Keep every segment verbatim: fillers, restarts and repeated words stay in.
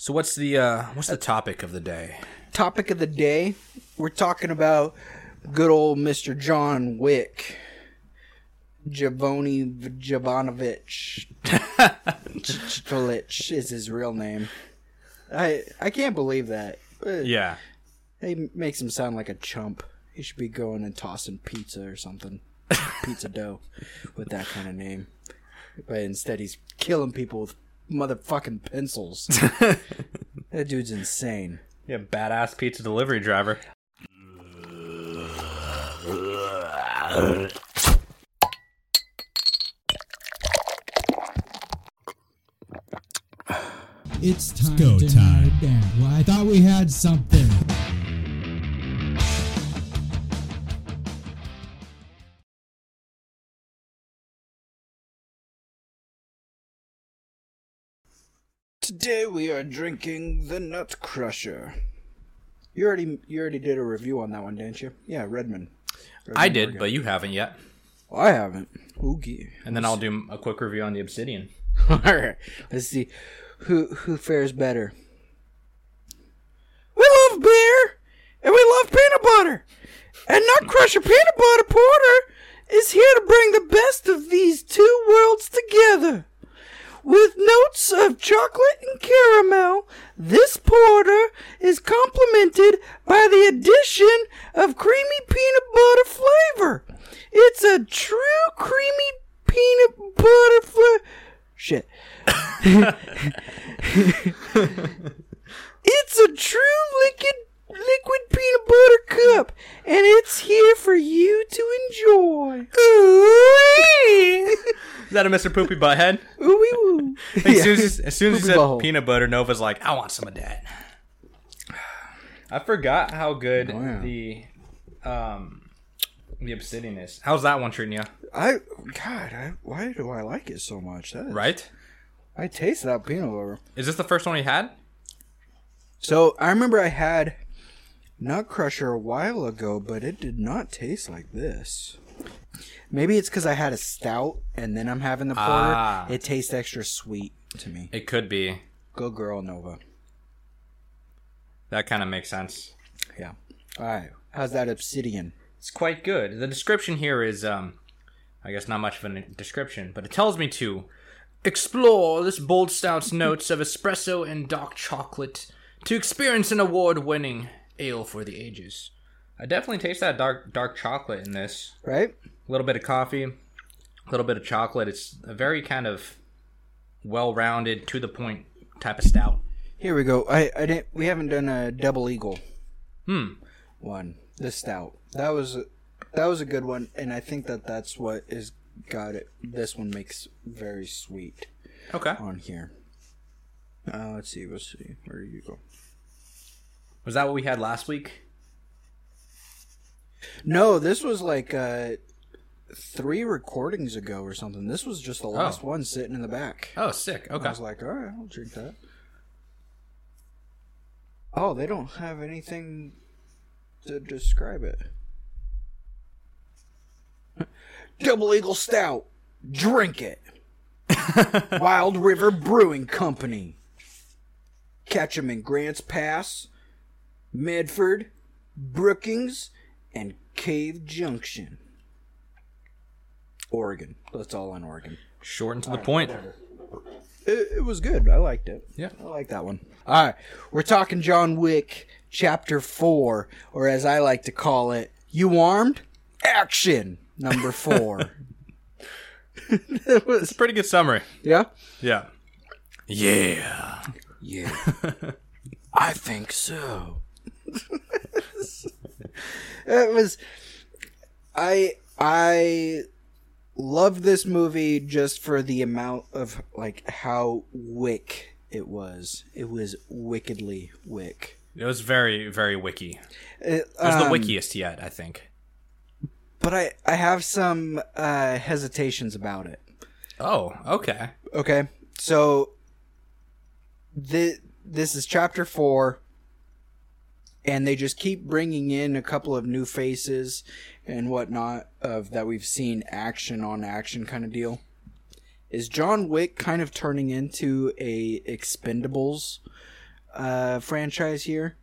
So what's the uh, what's the topic of the day? Topic of the day, we're talking about good old Mister John Wick, Javoni Javonovich. Javonovich is his real name. I I can't believe that. Yeah, it makes him sound like a chump. He should be going and tossing pizza or something, pizza dough, with that kind of name. But instead, he's killing people with motherfucking pencils. That dude's insane. Yeah, badass pizza delivery driver. It's time Go to time. Narrow it down. Well, I thought we had something. Today we are drinking the Nutcrusher. You already you already did a review on that one, didn't you? Yeah, Redmond. Redmond I did, but you haven't yet. Well, I haven't. Oogie. And then I'll do a quick review on the Obsidian. All right. Let's see. Who who fares better? We love beer, and we love peanut butter. And Nutcrusher Peanut Butter Porter is here to bring the best of these two worlds together. With notes of chocolate and caramel, this porter is complemented by the addition of creamy peanut butter flavor. It's a true creamy peanut butter flavor. Shit. It's a true liquid liquid peanut butter cup, and it's here for you to enjoy. Ooh-wee. Is that a Mister Poopy Butthead? Ooh-wee woo. Like, yeah. As soon as, as, soon as he said butthole. Peanut butter, Nova's like, I want some of that. I forgot how good oh, yeah. the um the Obsidian is. How's that one treating you? I God, I, why do I like it so much? That is, right? I taste that peanut butter. Is this the first one you had? So, I remember I had Nutcrusher a while ago, but it did not taste like this. Maybe it's because I had a stout, and then I'm having the porter. Ah. It tastes extra sweet to me. It could be. Good girl, Nova. That kind of makes sense. Yeah. All right. How's that Obsidian? It's quite good. The description here is, um, I guess not much of a description, but it tells me to... explore this bold stout's notes of espresso and dark chocolate to experience an award-winning ale for the ages. I definitely taste that dark dark chocolate in this. Right? A little bit of coffee, a little bit of chocolate. It's a very kind of well-rounded, to-the-point type of stout. Here we go. I, I didn't. We haven't done a Double Eagle hmm. one. This stout. That was that was a good one, and I think that that's what is... Got it. This one makes very sweet. Okay. On here. Uh, let's see. Let's see. Where do you go? Was that what we had last week? No, this was like uh, three recordings ago or something. This was just the last oh. one sitting in the back. Oh, sick. Okay. I was like, all right, I'll drink that. Oh, they don't have anything to describe it. Double Eagle Stout. Drink it. Wild River Brewing Company. Catch them in Grants Pass, Medford, Brookings, and Cave Junction. Oregon. That's all on Oregon. Short and to all the right, point. It, it was good. I liked it. Yeah. I like that one. All right. We're talking John Wick Chapter four, or as I like to call it, You Armed? Action! Number four. That was That's a pretty good summary. Yeah? Yeah. Yeah. Yeah. I think so. It was... I I love this movie just for the amount of, like, how Wick it was. It was wickedly Wick. It was very, very Wicky. It, um, it was the wickiest yet, I think. But I, I have some uh, hesitations about it. Oh, okay. Okay. So th- this is chapter four, and they just keep bringing in a couple of new faces and whatnot of that we've seen action on action kind of deal. Is John Wick kind of turning into a Expendables uh, franchise here.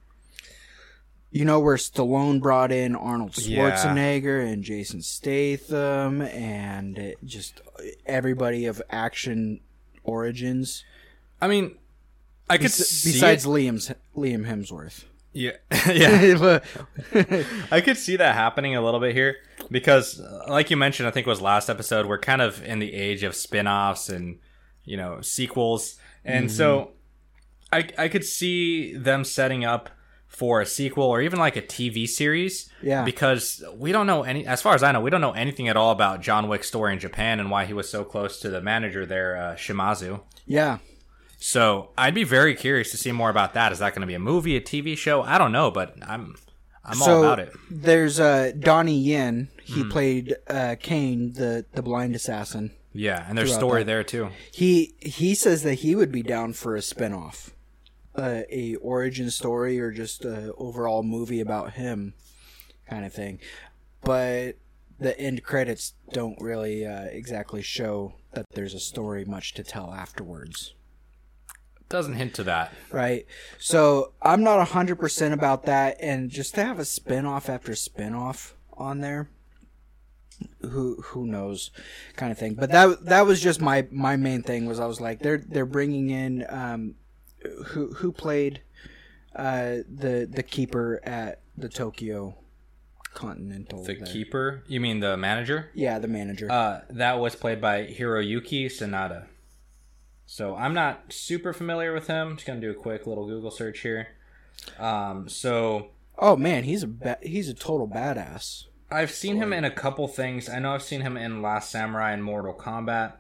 You know, where Stallone brought in Arnold Schwarzenegger yeah. and Jason Statham and just everybody of action origins. I mean, I could Be- see besides it. Liam's Liam Hemsworth. Yeah, yeah. I could see that happening a little bit here because, like you mentioned, I think it was last episode, we're kind of in the age of spin-offs and, you know, sequels. And mm-hmm. so I I could see them setting up for a sequel or even like a T V series. Yeah. Because we don't know any, as far as I know, we don't know anything at all about John Wick's story in Japan and why he was so close to the manager there, uh, Shimazu. Yeah. So I'd be very curious to see more about that. Is that going to be a movie, a T V show? I don't know, but I'm I'm so all about it. There's uh, Donnie Yen. He mm. played uh, Kane, the, the blind assassin. Yeah, and there's story that. there too. He he says that he would be down for a spinoff, uh, a origin story or just a overall movie about him, kind of thing. But the end credits don't really uh, exactly show that there's a story much to tell afterwards. Doesn't hint to that. Right. So I'm not one hundred percent about that. And just to have a spinoff after spinoff on there, who who knows, kind of thing. But that that was just my, my main thing was I was like, they're they're bringing in um, who who played uh, the the keeper at the Tokyo Continental. The there. keeper? You mean the manager? Yeah, the manager. Uh, that was played by Hiroyuki Sanada. So I'm not super familiar with him. Just gonna do a quick little Google search here. Um, so, oh man, he's a ba- he's a total badass. I've seen him in a couple things. I know I've seen him in Last Samurai and Mortal Kombat.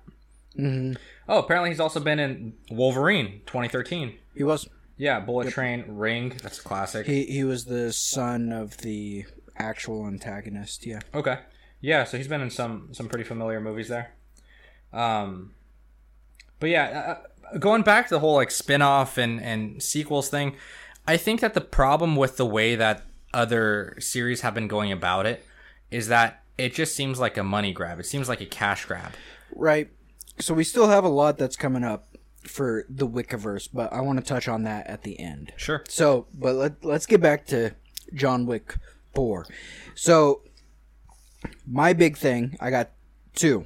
Mm-hmm. Oh, apparently he's also been in Wolverine twenty thirteen. He was, yeah, Bullet yep. Train, Ring. That's a classic. He he was the son of the actual antagonist. Yeah. Okay. Yeah. So he's been in some some pretty familiar movies there. Um. But yeah, uh, going back to the whole like spin-off and, and sequels thing, I think that the problem with the way that other series have been going about it is that it just seems like a money grab. It seems like a cash grab. Right. So we still have a lot that's coming up for the Wickiverse, but I want to touch on that at the end. Sure. So, but let, let's get back to John Wick four. So my big thing, I got two.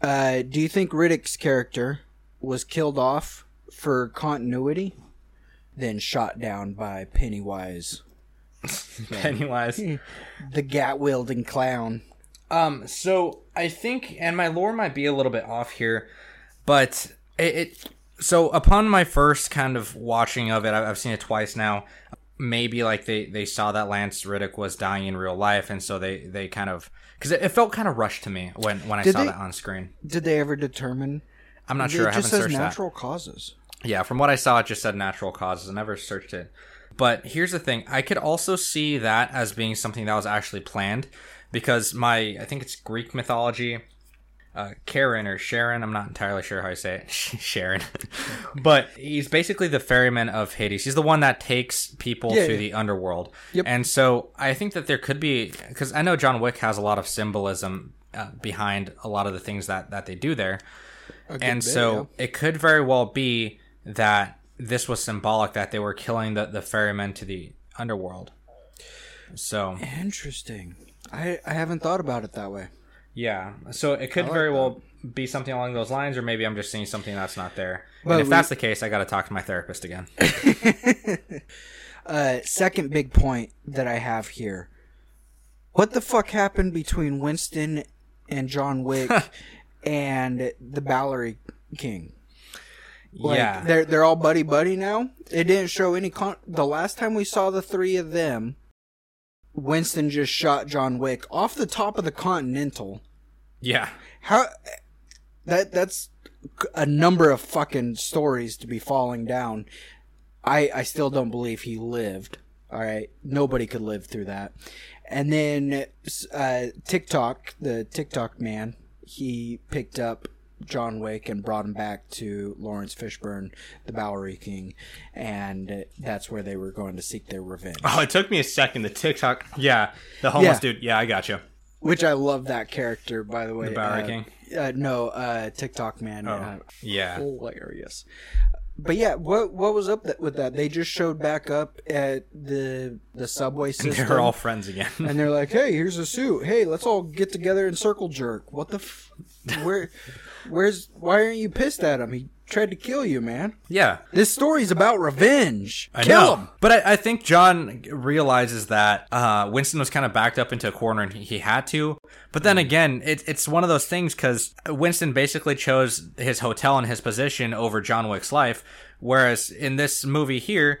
Uh, do you think Riddick's character was killed off for continuity, then shot down by Pennywise? Pennywise. The gat-wielding clown. Um, so I think, and my lore might be a little bit off here, but it, it so upon my first kind of watching of it, I've seen it twice now, maybe like they, they saw that Lance Riddick was dying in real life, and so they, they kind of, because it, it felt kind of rushed to me when, when I did saw they, that on screen. Did they ever determine... I'm not sure. I haven't searched that. It just says natural causes. Yeah, from what I saw, it just said natural causes. I never searched it. But here's the thing. I could also see that as being something that was actually planned because my, I think it's Greek mythology, uh, Karen or Sharon, I'm not entirely sure how I say it, Sharon. But he's basically the ferryman of Hades. He's the one that takes people yeah, to yeah. the underworld. Yep. And so I think that there could be, because I know John Wick has a lot of symbolism uh, behind a lot of the things that, that they do there. And bit, so yeah. it could very well be that this was symbolic, that they were killing the, the ferryman to the underworld. So interesting. I, I haven't thought about it that way. Yeah. So it could like very that. well be something along those lines, or maybe I'm just seeing something that's not there. But and if we, that's the case, I got to talk to my therapist again. uh, second big point that I have here. What the fuck happened between Winston and John Wick and the Bowery King? Like, yeah, they're they're all buddy buddy now. It didn't show any. Con- the last time we saw the three of them, Winston just shot John Wick off the top of the Continental. Yeah, how that that's a number of fucking stories to be falling down. I I still don't believe he lived. All right, nobody could live through that. And then uh, TikTok, the TikTok man. He picked up John Wick and brought him back to Lawrence Fishburne, the Bowery King, and that's where they were going to seek their revenge. Oh, it took me a second. The TikTok, yeah, the homeless yeah. dude. Yeah, I got you. Which I love that character, by the way. The Bowery uh, King? Uh, no, uh, TikTok man. Oh, uh, yeah. Hilarious. But yeah, what what was up that, with that? They just showed back up at the the subway system. And they're all friends again. And they're like, "Hey, here's a suit. Hey, let's all get together and circle jerk." What the? F- where? Where's? Why aren't you pissed at him? He tried to kill you, man. Yeah. This story's about revenge. I kill know. him. But I, I think John realizes that uh, Winston was kind of backed up into a corner and he, he had to. But then again, it, it's one of those things because Winston basically chose his hotel and his position over John Wick's life. Whereas in this movie here,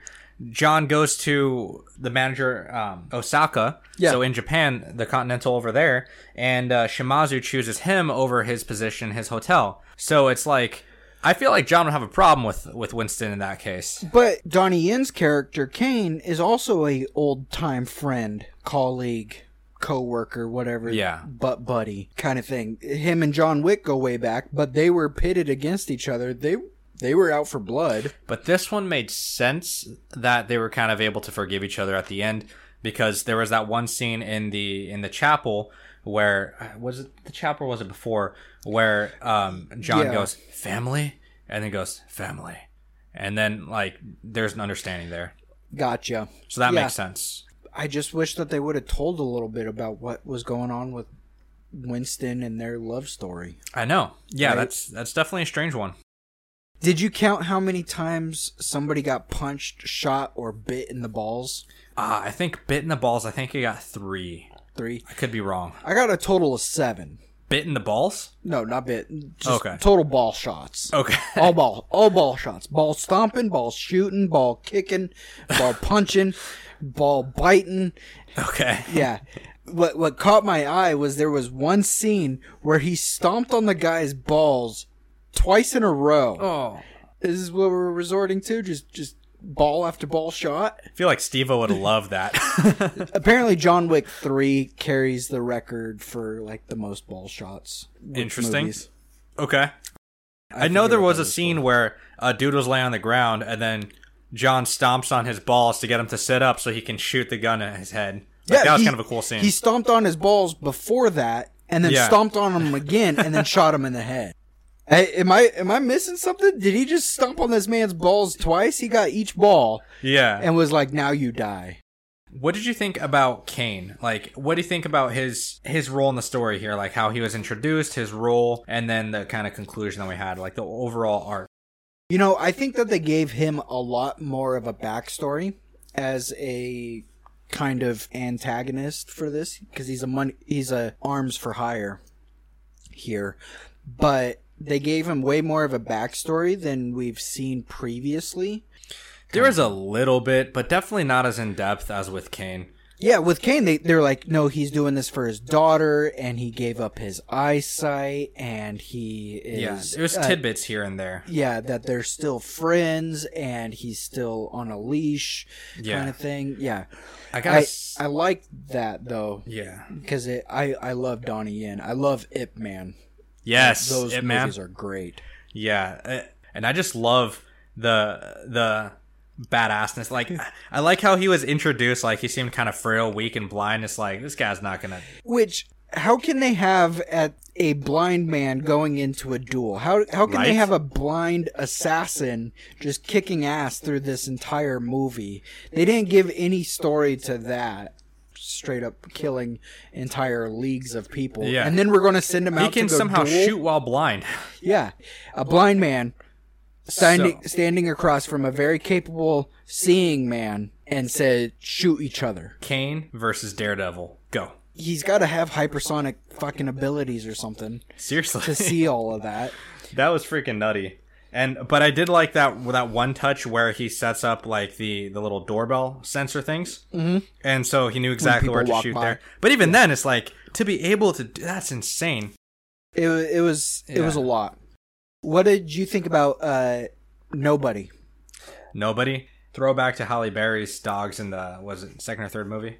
John goes to the manager, um, Osaka. Yeah. So in Japan, the Continental over there. And uh, Shimazu chooses him over his position, his hotel. So it's like, I feel like John would have a problem with, with Winston in that case. But Donnie Yen's character, Kane, is also a old-time friend, colleague, co-worker, whatever. Yeah. Butt buddy kind of thing. Him and John Wick go way back, but they were pitted against each other. They They were out for blood. But this one made sense that they were kind of able to forgive each other at the end because there was that one scene in the in the chapel where, was it the chapel or was it before, where um, John yeah. goes, family? And then goes, family. And then, like, there's an understanding there. Gotcha. So that yeah. makes sense. I just wish that they would have told a little bit about what was going on with Winston and their love story. I know. Yeah, right? that's that's definitely a strange one. Did you count how many times somebody got punched, shot, or bit in the balls? Uh, I think bit in the balls, I think I got three. Three? I could be wrong. I got a total of seven. Bit in the balls? No, not bit. Just okay. Total ball shots. Okay. All ball. All ball shots. Ball stomping, ball shooting, ball kicking, ball punching, ball biting. Okay. Yeah. What, what caught my eye was there was one scene where he stomped on the guy's balls twice in a row. Oh. This is what we're resorting to? Just just ball after ball shot? I feel like Steve-O would love that. Apparently John Wick three carries the record for like the most ball shots. Interesting. Movies. Okay. I, I know there was a scene one. where a dude was laying on the ground and then John stomps on his balls to get him to sit up so he can shoot the gun at his head. Like, yeah, that was he, kind of a cool scene. He stomped on his balls before that and then yeah. stomped on him again and then shot him in the head. Hey, am I am I missing something? Did he just stomp on this man's balls twice? He got each ball. Yeah. And was like, now you die. What did you think about Kane? Like, what do you think about his his role in the story here? Like, how he was introduced, his role, and then the kind of conclusion that we had, like the overall arc. You know, I think that they gave him a lot more of a backstory as a kind of antagonist for this, because he's a money, he's a arms for hire here. But they gave him way more of a backstory than we've seen previously. There was a little bit, but definitely not as in-depth as with Kane. Yeah, with Kane, they, they're like, no, he's doing this for his daughter, and he gave up his eyesight, and he is... Yeah, there's uh, tidbits here and there. Yeah, that they're still friends, and he's still on a leash yeah. kind of thing. Yeah. I gotta I, s- I like that, though. Yeah. Because I, I love Donnie Yen. I love Ip Man. Yes, those it, movies man. are great. Yeah, and I just love the the badassness. Like, I like how he was introduced. Like, he seemed kind of frail, weak, and blind. It's like, this guy's not gonna. Which, how can they have at a blind man going into a duel? How how can right? they have a blind assassin just kicking ass through this entire movie? They didn't give any story to that. Straight up killing entire leagues of people. Yeah. And then we're going to send him out to go He can somehow duel? shoot while blind. Yeah. A blind man standing, so. standing across from a very capable seeing man and said, shoot each other. Kane versus Daredevil. Go. He's got to have hypersonic fucking abilities or something. Seriously. To see all of that. That was freaking nutty. And but I did like that that one touch where he sets up like the, the little doorbell sensor things, mm-hmm. and so he knew exactly where to shoot by. there. But even yeah. then, it's like to be able to do, that's insane. It it was yeah. it was a lot. What did you think about uh, Nobody? Nobody. Throwback to Halle Berry's dogs in the was it second or third movie?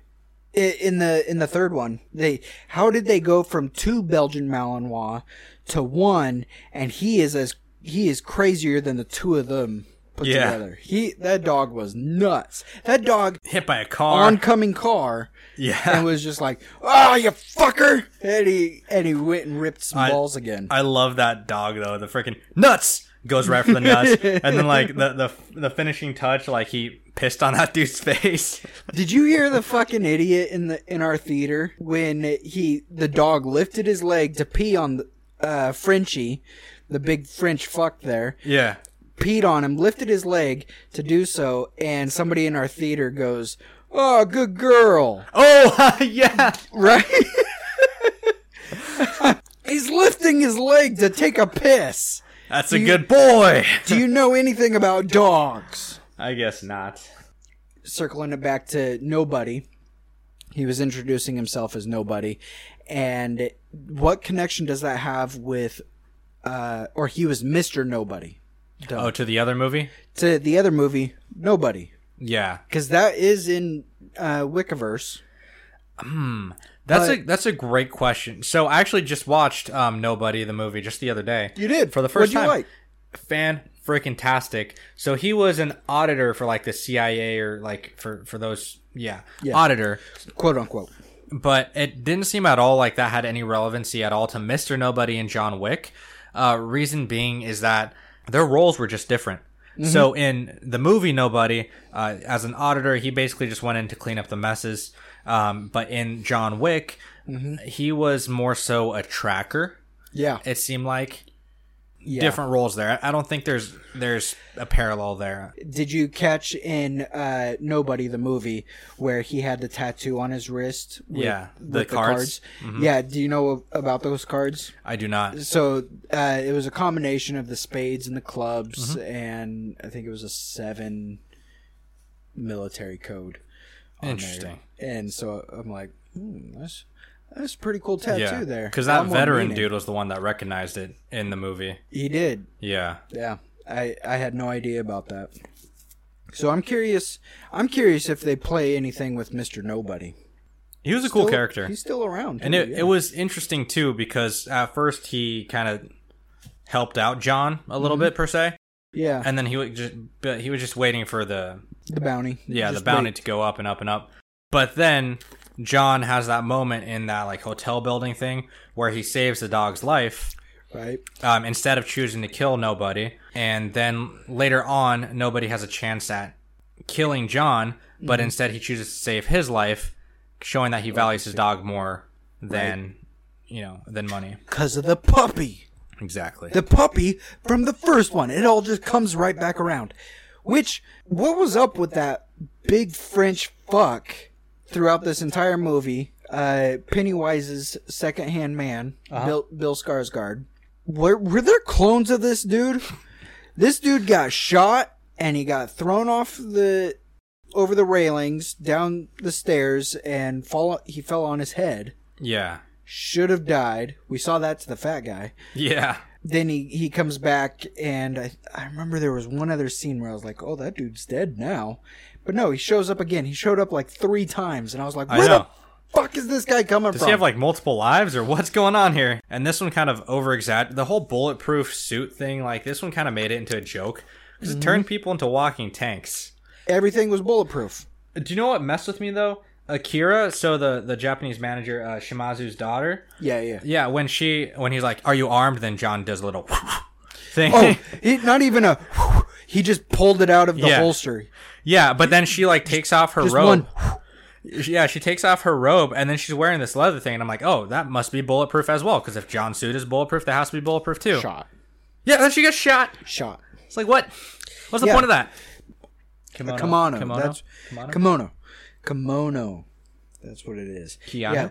In the in the third one, they how did they go from two Belgian Malinois to one, and he is as He is crazier than the two of them put yeah. together. He that dog was nuts. That dog hit by a car, oncoming car. Yeah, and was just like, "Oh, you fucker!" And he and he went and ripped some I, balls again. I love that dog though. The freaking nuts, goes right for the nuts. And then, like, the, the the finishing touch, like, he pissed on that dude's face. Did you hear the fucking idiot in the in our theater when he the dog lifted his leg to pee on the, uh, Frenchie, the big French fuck there? Yeah. Peed on him, lifted his leg to do so, and somebody in our theater goes, "Oh, good girl." Oh, uh, yeah. Right? He's lifting his leg to take a piss. That's do a you, good boy. Do you know anything about dogs? I guess not. Circling it back to Nobody. He was introducing himself as Nobody. And what connection does that have with, uh, or he was Mister Nobody. Duh. Oh, to the other movie? To the other movie, Nobody. Yeah, because that is in uh, Wickiverse. Hmm, that's but, a that's a great question. So I actually just watched um, Nobody, the movie, just the other day. You did for the first What'd time. What'd you like? Fan-freaking-tastic. So he was an auditor for like the C I A or like for for those yeah, yeah. auditor, quote unquote. But it didn't seem at all like that had any relevancy at all to Mister Nobody and John Wick. Uh, reason being is that their roles were just different. Mm-hmm. So in the movie Nobody, uh, as an auditor, he basically just went in to clean up the messes. Um, but in John Wick, mm-hmm. he was more so a tracker. Yeah. It seemed like yeah. different roles there. I don't think there's there's a parallel there. Did you catch in uh, Nobody, the movie, where he had the tattoo on his wrist? With, yeah. The with cards. The cards? Mm-hmm. Yeah. Do you know about those cards? I do not. So uh, it was a combination of the spades and the clubs, mm-hmm. and I think it was a seven military code. Interesting. There. And so I'm like, hmm, that's... That's a pretty cool tattoo yeah, there. Because that I'm veteran dude was the one that recognized it in the movie. He did. Yeah. Yeah. I, I had no idea about that. So I'm curious. I'm curious if they play anything with Mister Nobody. He was a still, cool character. He's still around. Too, and it, yeah. it was interesting, too, because at first he kind of helped out John a little mm-hmm. bit, per se. Yeah. And then he, would just, but he was just waiting for the... The bounty. Yeah, just the bounty wait. to go up and up and up. But then... John has that moment in that like hotel building thing where he saves the dog's life, right? Um, instead of choosing to kill Nobody, and then later on, Nobody has a chance at killing John, but mm-hmm. instead he chooses to save his life, showing that he values his dog more than right. you know than money because of the puppy. Exactly, the puppy from the first one. It all just comes right back around. Which what was up with that big French fuck? Throughout this entire movie, uh, Pennywise's second-hand man, uh-huh. Bill, Bill Skarsgård, were, were there clones of this dude? This dude got shot, and he got thrown off the over the railings, down the stairs, and fall. He fell on his head. Yeah. Should have died. We saw that to the fat guy. Yeah. Then he, he comes back, and I, I remember there was one other scene where I was like, oh, that dude's dead now. But no, he shows up again. He showed up like three times, and I was like, where the fuck is this guy coming from? Does he have like multiple lives, or what's going on here? And this one kind of over-exaggerated. The whole bulletproof suit thing, like this one kind of made it into a joke. Because mm-hmm. it turned people into walking tanks. Everything was bulletproof. Do you know what messed with me, though? Akira, so the, the Japanese manager, uh, Shimazu's daughter. Yeah, yeah. Yeah, when she when he's like, are you armed? Then John does a little thing. Oh, he, not even a... He just pulled it out of the yeah. holster. Yeah, but then she like takes off her just robe. One. Yeah, she takes off her robe, and then she's wearing this leather thing, and I'm like, oh, that must be bulletproof as well, because if John's suit is bulletproof, that has to be bulletproof too. Shot. Yeah, then she gets shot. Shot. It's like, what? What's the yeah. point of that? Kimono. A kimono. Kimono. That's, kimono. Kimono. Kimono. That's what it is. Keanu. Yeah.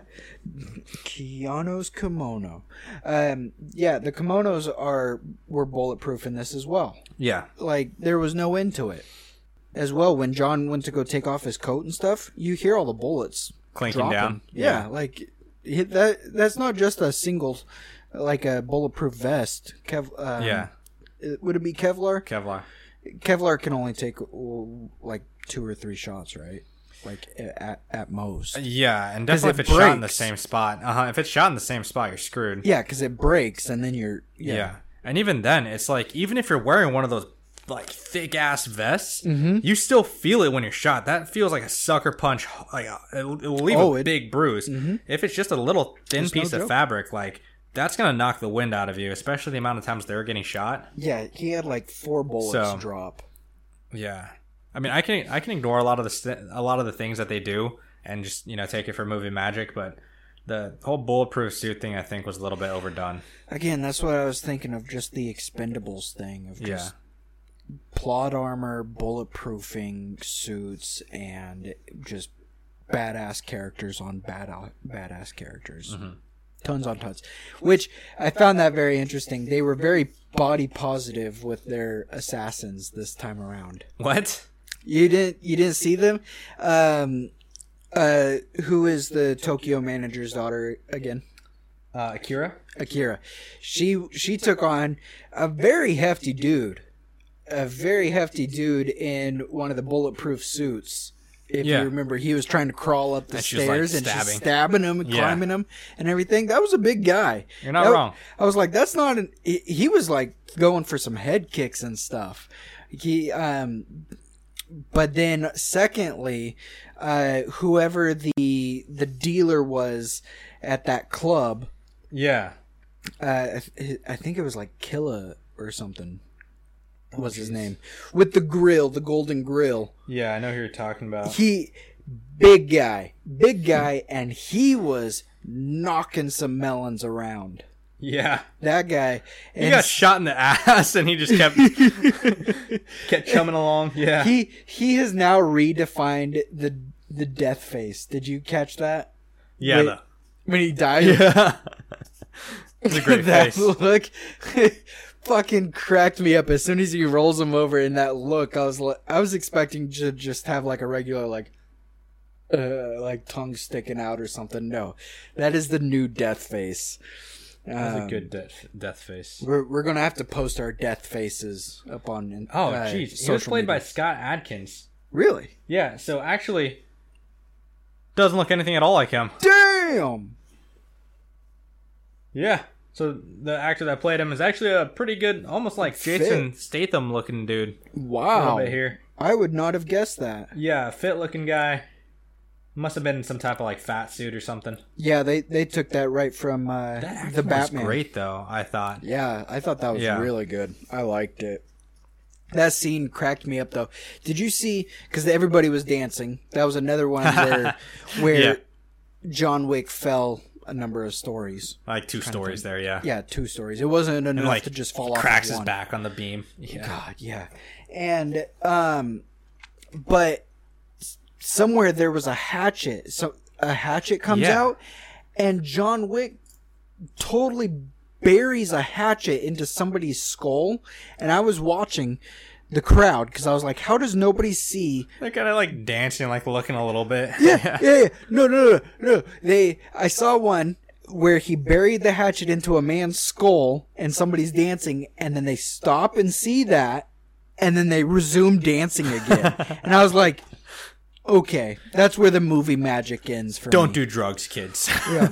Keanu's kimono. Um, yeah, the kimonos are were bulletproof in this as well. Yeah. Like, there was no end to it. As well, when John went to go take off his coat and stuff, you hear all the bullets clinking dropping. Down. Yeah, yeah, like, that. that's not just a single, like a bulletproof vest. Kev, um, yeah. Would it be Kevlar? Kevlar. Kevlar can only take, like, two or three shots, right? Like, at, at most. Yeah, and definitely it if it's breaks. shot in the same spot. Uh-huh. If it's shot in the same spot, you're screwed. Yeah, because it breaks, and then you're... Yeah. yeah. And even then, it's like, even if you're wearing one of those like thick ass vests, mm-hmm. you still feel it when you're shot. That feels like a sucker punch. Like a, it'll, it'll leave oh, a it, big bruise. Mm-hmm. If it's just a little thin There's piece no of fabric, like That's going to knock the wind out of you, especially the amount of times they were getting shot. Yeah, he had like four bullets so, drop. Yeah. I mean, I can I can ignore a lot of the st- a lot of the things that they do and just, you know, take it for movie magic, but the whole bulletproof suit thing I think was a little bit overdone. Again, that's what I was thinking of, just the Expendables thing of just yeah. plot armor, bulletproofing suits, and just badass characters on bad- badass characters. Mm-hmm. Tons on tons, which I found that very interesting. They were very body positive with their assassins this time around. What? You didn't you didn't see them? Um, uh, who is the Tokyo manager's daughter again? Uh, Akira. Akira. She she took on a very hefty dude, a very hefty dude in one of the bulletproof suits. If yeah. you remember, he was trying to crawl up the and stairs like and she's stabbing him and yeah. climbing him and everything. That was a big guy. You're not that, wrong. I was like, that's not an... He was like going for some head kicks and stuff. He, um, but then secondly, uh, whoever the the dealer was at that club. Yeah. Uh, I think it was like Killa or something. Oh, what's geez. his name? With the grill, the golden grill. Yeah, I know who you're talking about. He, big guy, big guy, and he was knocking some melons around. Yeah. That guy. And he got shot in the ass and he just kept kept chumming along. Yeah. He he has now redefined the the death face. Did you catch that? Yeah. When, the... when he died? Yeah. It's a great that face. Look. Fucking cracked me up as soon as he rolls him over in that look. I was I was expecting to just have like a regular like uh, like tongue sticking out or something. No, that is the new death face. Um, That's a good death death face. We're we're gonna have to post our death faces up on. Oh jeez, uh, he was played media. by Scott Adkins. Really? Yeah. So actually, doesn't look anything at all like him. Damn. Yeah. So the actor that played him is actually a pretty good, almost like fit. Jason Statham looking dude. Wow. A little bit here. I would not have guessed that. Yeah, fit looking guy. Must have been in some type of like fat suit or something. Yeah, they, they took that right from uh, that the Batman. That was great though, I thought. Yeah, I thought that was yeah. really good. I liked it. That scene cracked me up though. Did you see, because everybody was dancing. That was another one where, where yeah. John Wick fell a number of stories, like two stories there. Yeah. Yeah. Two stories. It wasn't enough like, to just fall off. Cracks his back on the beam. Yeah. God. Yeah. And, um, but somewhere there was a hatchet. So a hatchet comes yeah. out and John Wick totally buries a hatchet into somebody's skull. And I was watching the crowd because I was like, how does nobody see? They're kind of like dancing, like looking a little bit. Yeah, yeah, yeah. No, no, no, no. They, I saw one where he buried the hatchet into a man's skull and somebody's dancing, and then they stop and see that, and then they resume dancing again. And I was like, okay, that's where the movie magic ends for Don't me. Don't do drugs, kids. Yeah.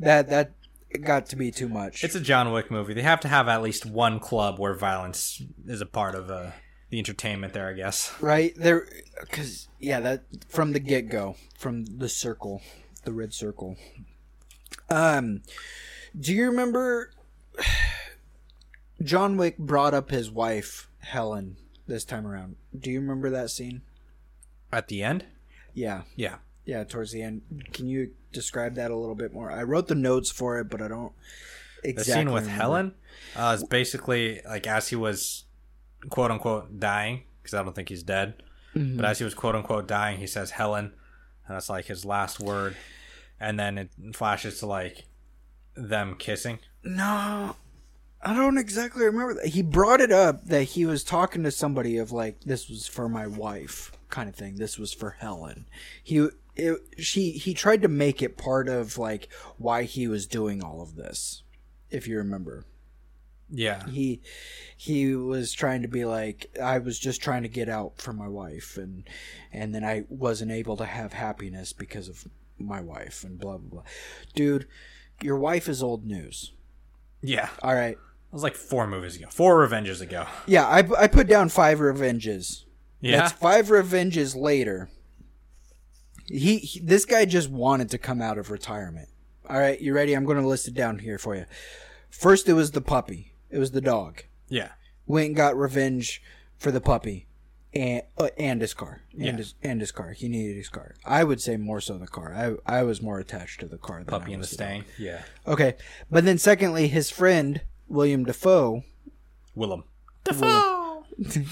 That, that. It got to be too much. It's a John Wick movie. They have to have at least one club where violence is a part of uh, the entertainment there, I guess. Right? There, because, yeah, that from the get-go, from the circle, the red circle. Um, do you remember John Wick brought up his wife, Helen, this time around? Do you remember that scene? At the end? Yeah. Yeah. Yeah, towards the end. Can you describe that a little bit more? I wrote the notes for it, but I don't exactly The scene with remember. Helen uh, is basically, like, as he was, quote-unquote, dying, because I don't think he's dead, mm-hmm. but as he was, quote-unquote, dying, he says, Helen, and that's, like, his last word, and then it flashes to, like, them kissing. No, I don't exactly remember that. He brought it up that he was talking to somebody of, like, this was for my wife kind of thing. This was for Helen. He... It, she he tried to make it part of like why he was doing all of this, if you remember. Yeah, he he was trying to be like, I was just trying to get out for my wife, and and then I wasn't able to have happiness because of my wife and blah blah blah. Dude, your wife is old news. Yeah. All right. It was like four movies ago, four revenges ago. Yeah, I I put down five revenges. Yeah, that's five revenges later. He, he this guy just wanted to come out of retirement. All right, you ready? I'm going to list it down here for you. First, it was the puppy. It was the dog. Yeah. Went and got revenge for the puppy and uh, and his car. And, yeah. his, and his car. He needed his car. I would say more so the car. I I was more attached to the car than puppy I was and the stain. Yeah. Okay. But then secondly, his friend, William Defoe. Willem. Defoe! Willem.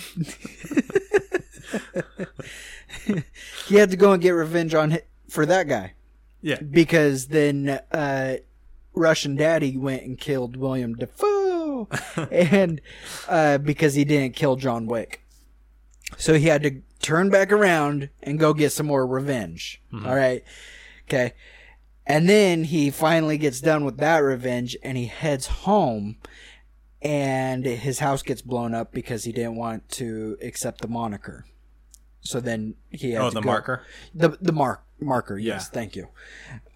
He had to go and get revenge on for that guy. Yeah. Because then uh, Russian Daddy went and killed William Defoe. and uh, because he didn't kill John Wick. So he had to turn back around and go get some more revenge. Mm-hmm. All right. Okay. And then he finally gets done with that revenge and he heads home. And his house gets blown up because he didn't want to accept the moniker. So then he had oh, to the go, marker? The the mark marker, yeah. Yes, thank you.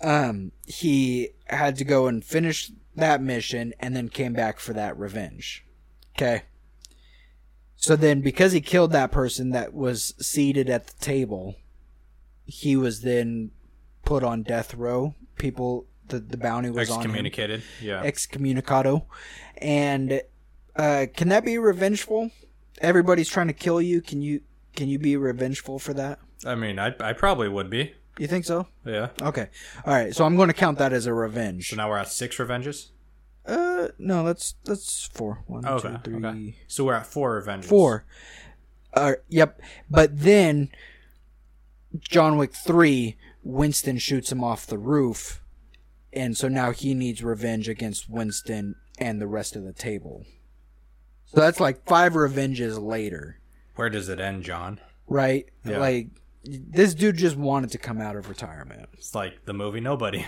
Um, he had to go and finish that mission and then came back for that revenge. Okay. So then because he killed that person that was seated at the table, he was then put on death row. People... The, the bounty was on him. Excommunicated, yeah. Excommunicado. And uh, can that be revengeful? Everybody's trying to kill you. Can you can you be revengeful for that? I mean, I I probably would be. You think so? Yeah. Okay. All right. So I'm going to count that as a revenge. So now we're at six revenges? Uh, no, that's that's four. One, okay. two, three. Okay. So we're at four revenges. Four. Uh, yep. But then John Wick three, Winston shoots him off the roof. And so now he needs revenge against Winston and the rest of the table. So that's like five revenges later. Where does it end, John? Right? Yeah. Like, this dude just wanted to come out of retirement. It's like the movie Nobody.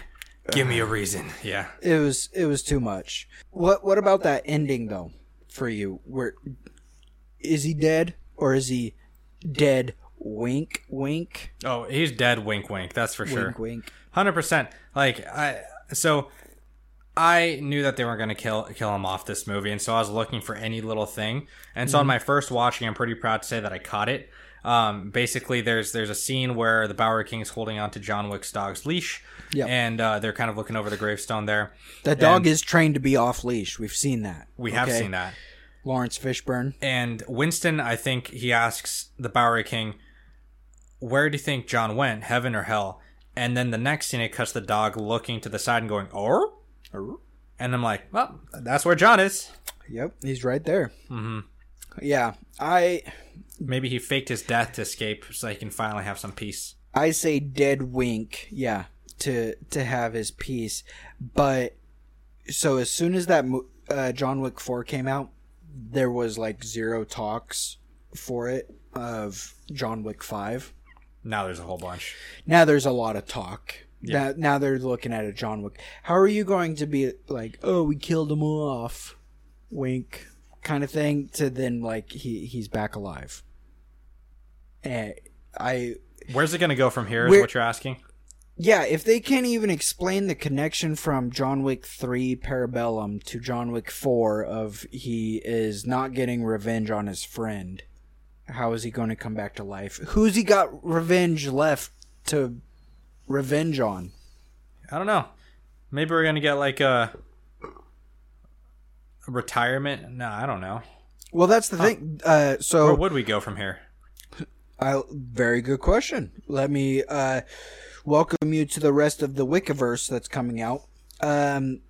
Give me a reason. Yeah. It was it was too much. What what about that ending, though, for you? Where is he dead or is he dead? Wink, wink. Oh, he's dead. Wink, wink. That's for sure. Wink, wink. one hundred percent. Like, I... So, I knew that they weren't going to kill kill him off this movie, and so I was looking for any little thing. And so mm-hmm. on my first watching, I'm pretty proud to say that I caught it. Um, basically, there's there's a scene where the Bowery King is holding on to John Wick's dog's leash, yep. and uh, they're kind of looking over the gravestone there. That dog and is trained to be off-leash. We've seen that. We have okay. seen that. Lawrence Fishburne. And Winston, I think, he asks the Bowery King, where do you think John went, heaven or hell? And then the next scene, it cuts the dog looking to the side and going, "Oh," and I'm like, "Well, that's where John is." Yep, he's right there. Mm-hmm. Yeah, I. Maybe he faked his death to escape, so he can finally have some peace. I say dead wink, yeah, to to have his peace. But so as soon as that uh, John Wick four came out, there was like zero talks for it of John Wick five. Now there's a whole bunch. Now there's a lot of talk. Yeah. Now, now they're looking at a John Wick. How are you going to be like, oh, we killed him off, wink, kind of thing, to then like he, he's back alive? And I. Where's it going to go from here is what you're asking? Yeah, if they can't even explain the connection from John Wick three Parabellum to John Wick four of he is not getting revenge on his friend. How is he going to come back to life? Who's he got revenge left to revenge on? I don't know. Maybe we're going to get like a, a retirement. No, I don't know. Well, that's the huh. thing. Uh, so where would we go from here? I, very good question. Let me uh, welcome you to the rest of the Wickiverse that's coming out. Um,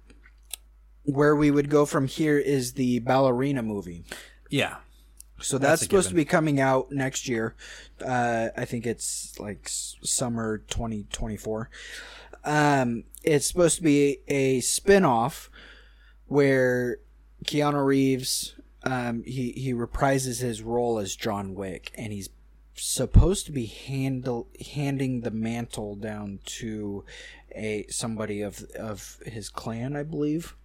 where we would go from here is the Ballerina movie. Yeah. So that's, that's supposed to be coming out next year. Uh, I think it's like summer twenty twenty-four. Um, it's supposed to be a spinoff where Keanu Reeves, um, he, he reprises his role as John Wick. And he's supposed to be handle, handing the mantle down to a somebody of, of his clan, I believe.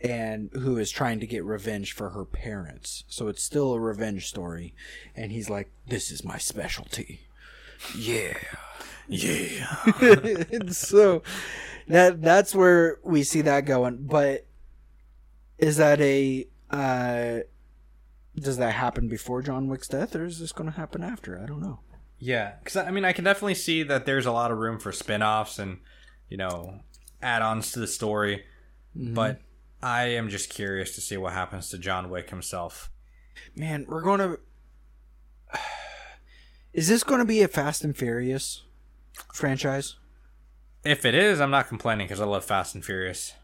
And who is trying to get revenge for her parents. So it's still a revenge story. And he's like, this is my specialty. Yeah. Yeah. And so that that's where we see that going. But is that a... Uh, does that happen before John Wick's death? Or is this going to happen after? I don't know. Yeah. Because, I mean, I can definitely see that there's a lot of room for spinoffs and, you know... add-ons to the story, mm-hmm. but I am just curious to see what happens to John Wick himself. Man, we're going to... Is this going to be a Fast and Furious franchise? If it is, I'm not complaining because I love Fast and Furious.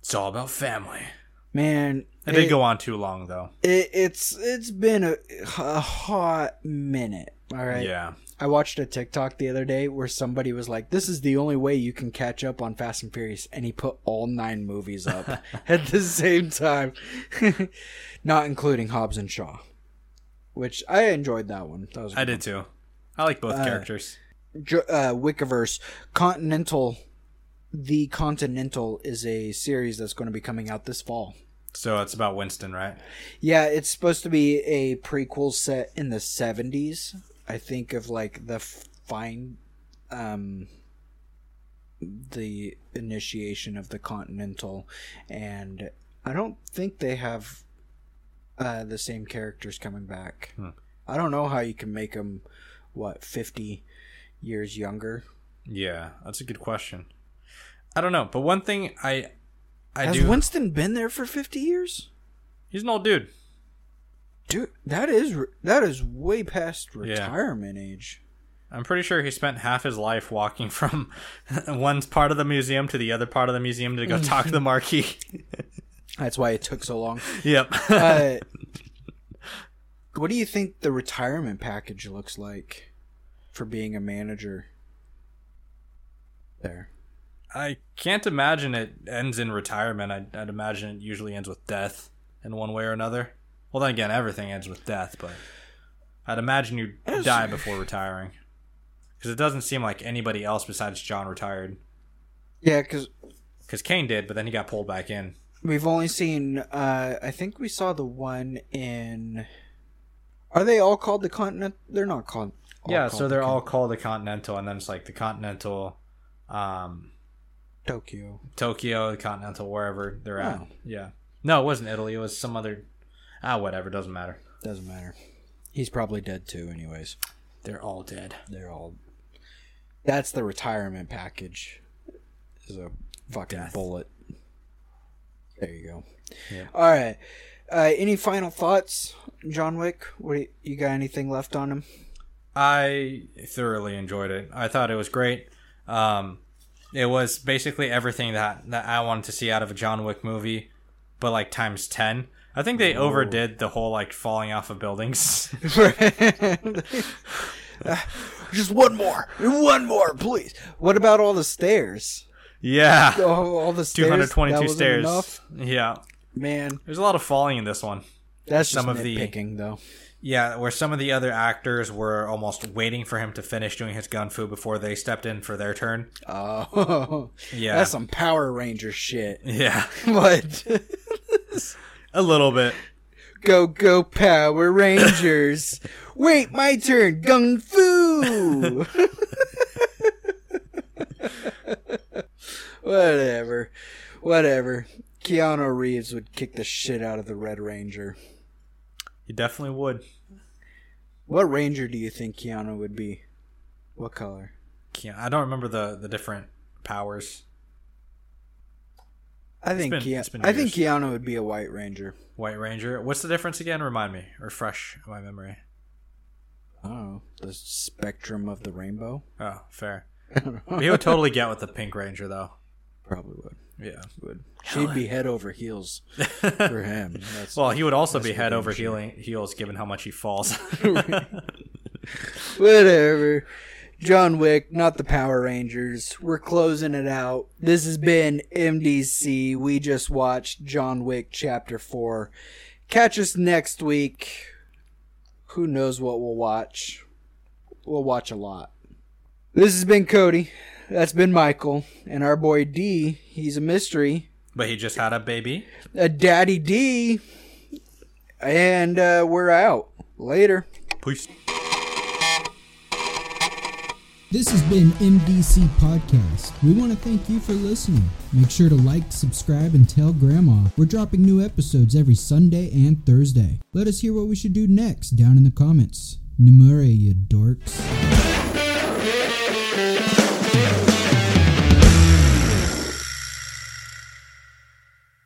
It's all about family. Man... It, it did go on too long, though. It, it's It's been a, a hot minute, all right? Yeah. I watched a TikTok the other day where somebody was like, this is the only way you can catch up on Fast and Furious, and he put all nine movies up at the same time, not including Hobbs and Shaw, which I enjoyed that one. That was I did, one. too. I like both uh, characters. Uh, Wickiverse, Continental, The Continental is a series that's going to be coming out this fall. So it's about Winston, right? Yeah, it's supposed to be a prequel set in the seventies. I think of like the fine, um, the initiation of the Continental, and I don't think they have uh, the same characters coming back. Hmm. I don't know how you can make them what fifty years younger. Yeah, that's a good question. I don't know, but one thing I. I Has do. Winston been there for fifty years? He's an old dude. Dude, that is that is way past retirement yeah. age. I'm pretty sure he spent half his life walking from one part of the museum to the other part of the museum to go talk to the marquee. That's why it took so long. Yep. uh, what do you think the retirement package looks like for being a manager there? I can't imagine it ends in retirement. I'd, I'd imagine it usually ends with death in one way or another. Well, then again, everything ends with death, but I'd imagine you die before retiring. Because it doesn't seem like anybody else besides John retired. Yeah, because... Because Kane did, but then he got pulled back in. We've only seen... Uh, I think we saw the one in... Are they all called the Continental? They're not called... Yeah, so they're all called the Continental, and then it's like the Continental... Um, Tokyo. Tokyo, Continental, wherever they're oh. at. Yeah. No, it wasn't Italy. It was some other... Ah, whatever. Doesn't matter. Doesn't matter. He's probably dead, too, anyways. They're all dead. They're all... That's the retirement package. Is a fucking Death. bullet. There you go. Yeah. All right. Uh, any final thoughts, John Wick? What do you, you got anything left on him? I thoroughly enjoyed it. I thought it was great. Um... It was basically everything that, that I wanted to see out of a John Wick movie, but like times ten. I think they Whoa. overdid the whole like falling off of buildings. Just one more, one more, please. What about all the stairs? Yeah, all, all the stairs. Two hundred twenty-two stairs. Enough? Yeah, man. There's a lot of falling in this one. That's some just of nitpicking, the though. Yeah, where some of the other actors were almost waiting for him to finish doing his gunfu before they stepped in for their turn. Oh. Yeah. That's some Power Ranger shit. Yeah. What? A little bit. Go, go, Power Rangers. Wait, my turn. Gunfu. Whatever. Whatever. Keanu Reeves would kick the shit out of the Red Ranger. He definitely would. What ranger do you think Keanu would be? What color? Keanu, I don't remember the, the different powers. I think been, Keanu, I think Keanu would be a white ranger. White ranger. What's the difference again? Remind me. Refresh my memory. Oh, the spectrum of the rainbow. Oh, fair. He would totally get with the pink ranger though. Probably would. Yeah, would. She'd be head over heels for him. That's, well, he would also be head over healing, heels given how much he falls. Whatever. John Wick, not the Power Rangers. We're closing it out. This has been M D C. We just watched John Wick Chapter four. Catch us next week. Who knows what we'll watch? We'll watch a lot. This has been Cody. That's been Michael. And our boy D, he's a mystery. But he just had a baby. A daddy D. And uh, we're out. Later. Peace. This has been M D C Podcast. We want to thank you for listening. Make sure to like, subscribe, and tell Grandma. We're dropping new episodes every Sunday and Thursday. Let us hear what we should do next down in the comments. Numere, you dorks.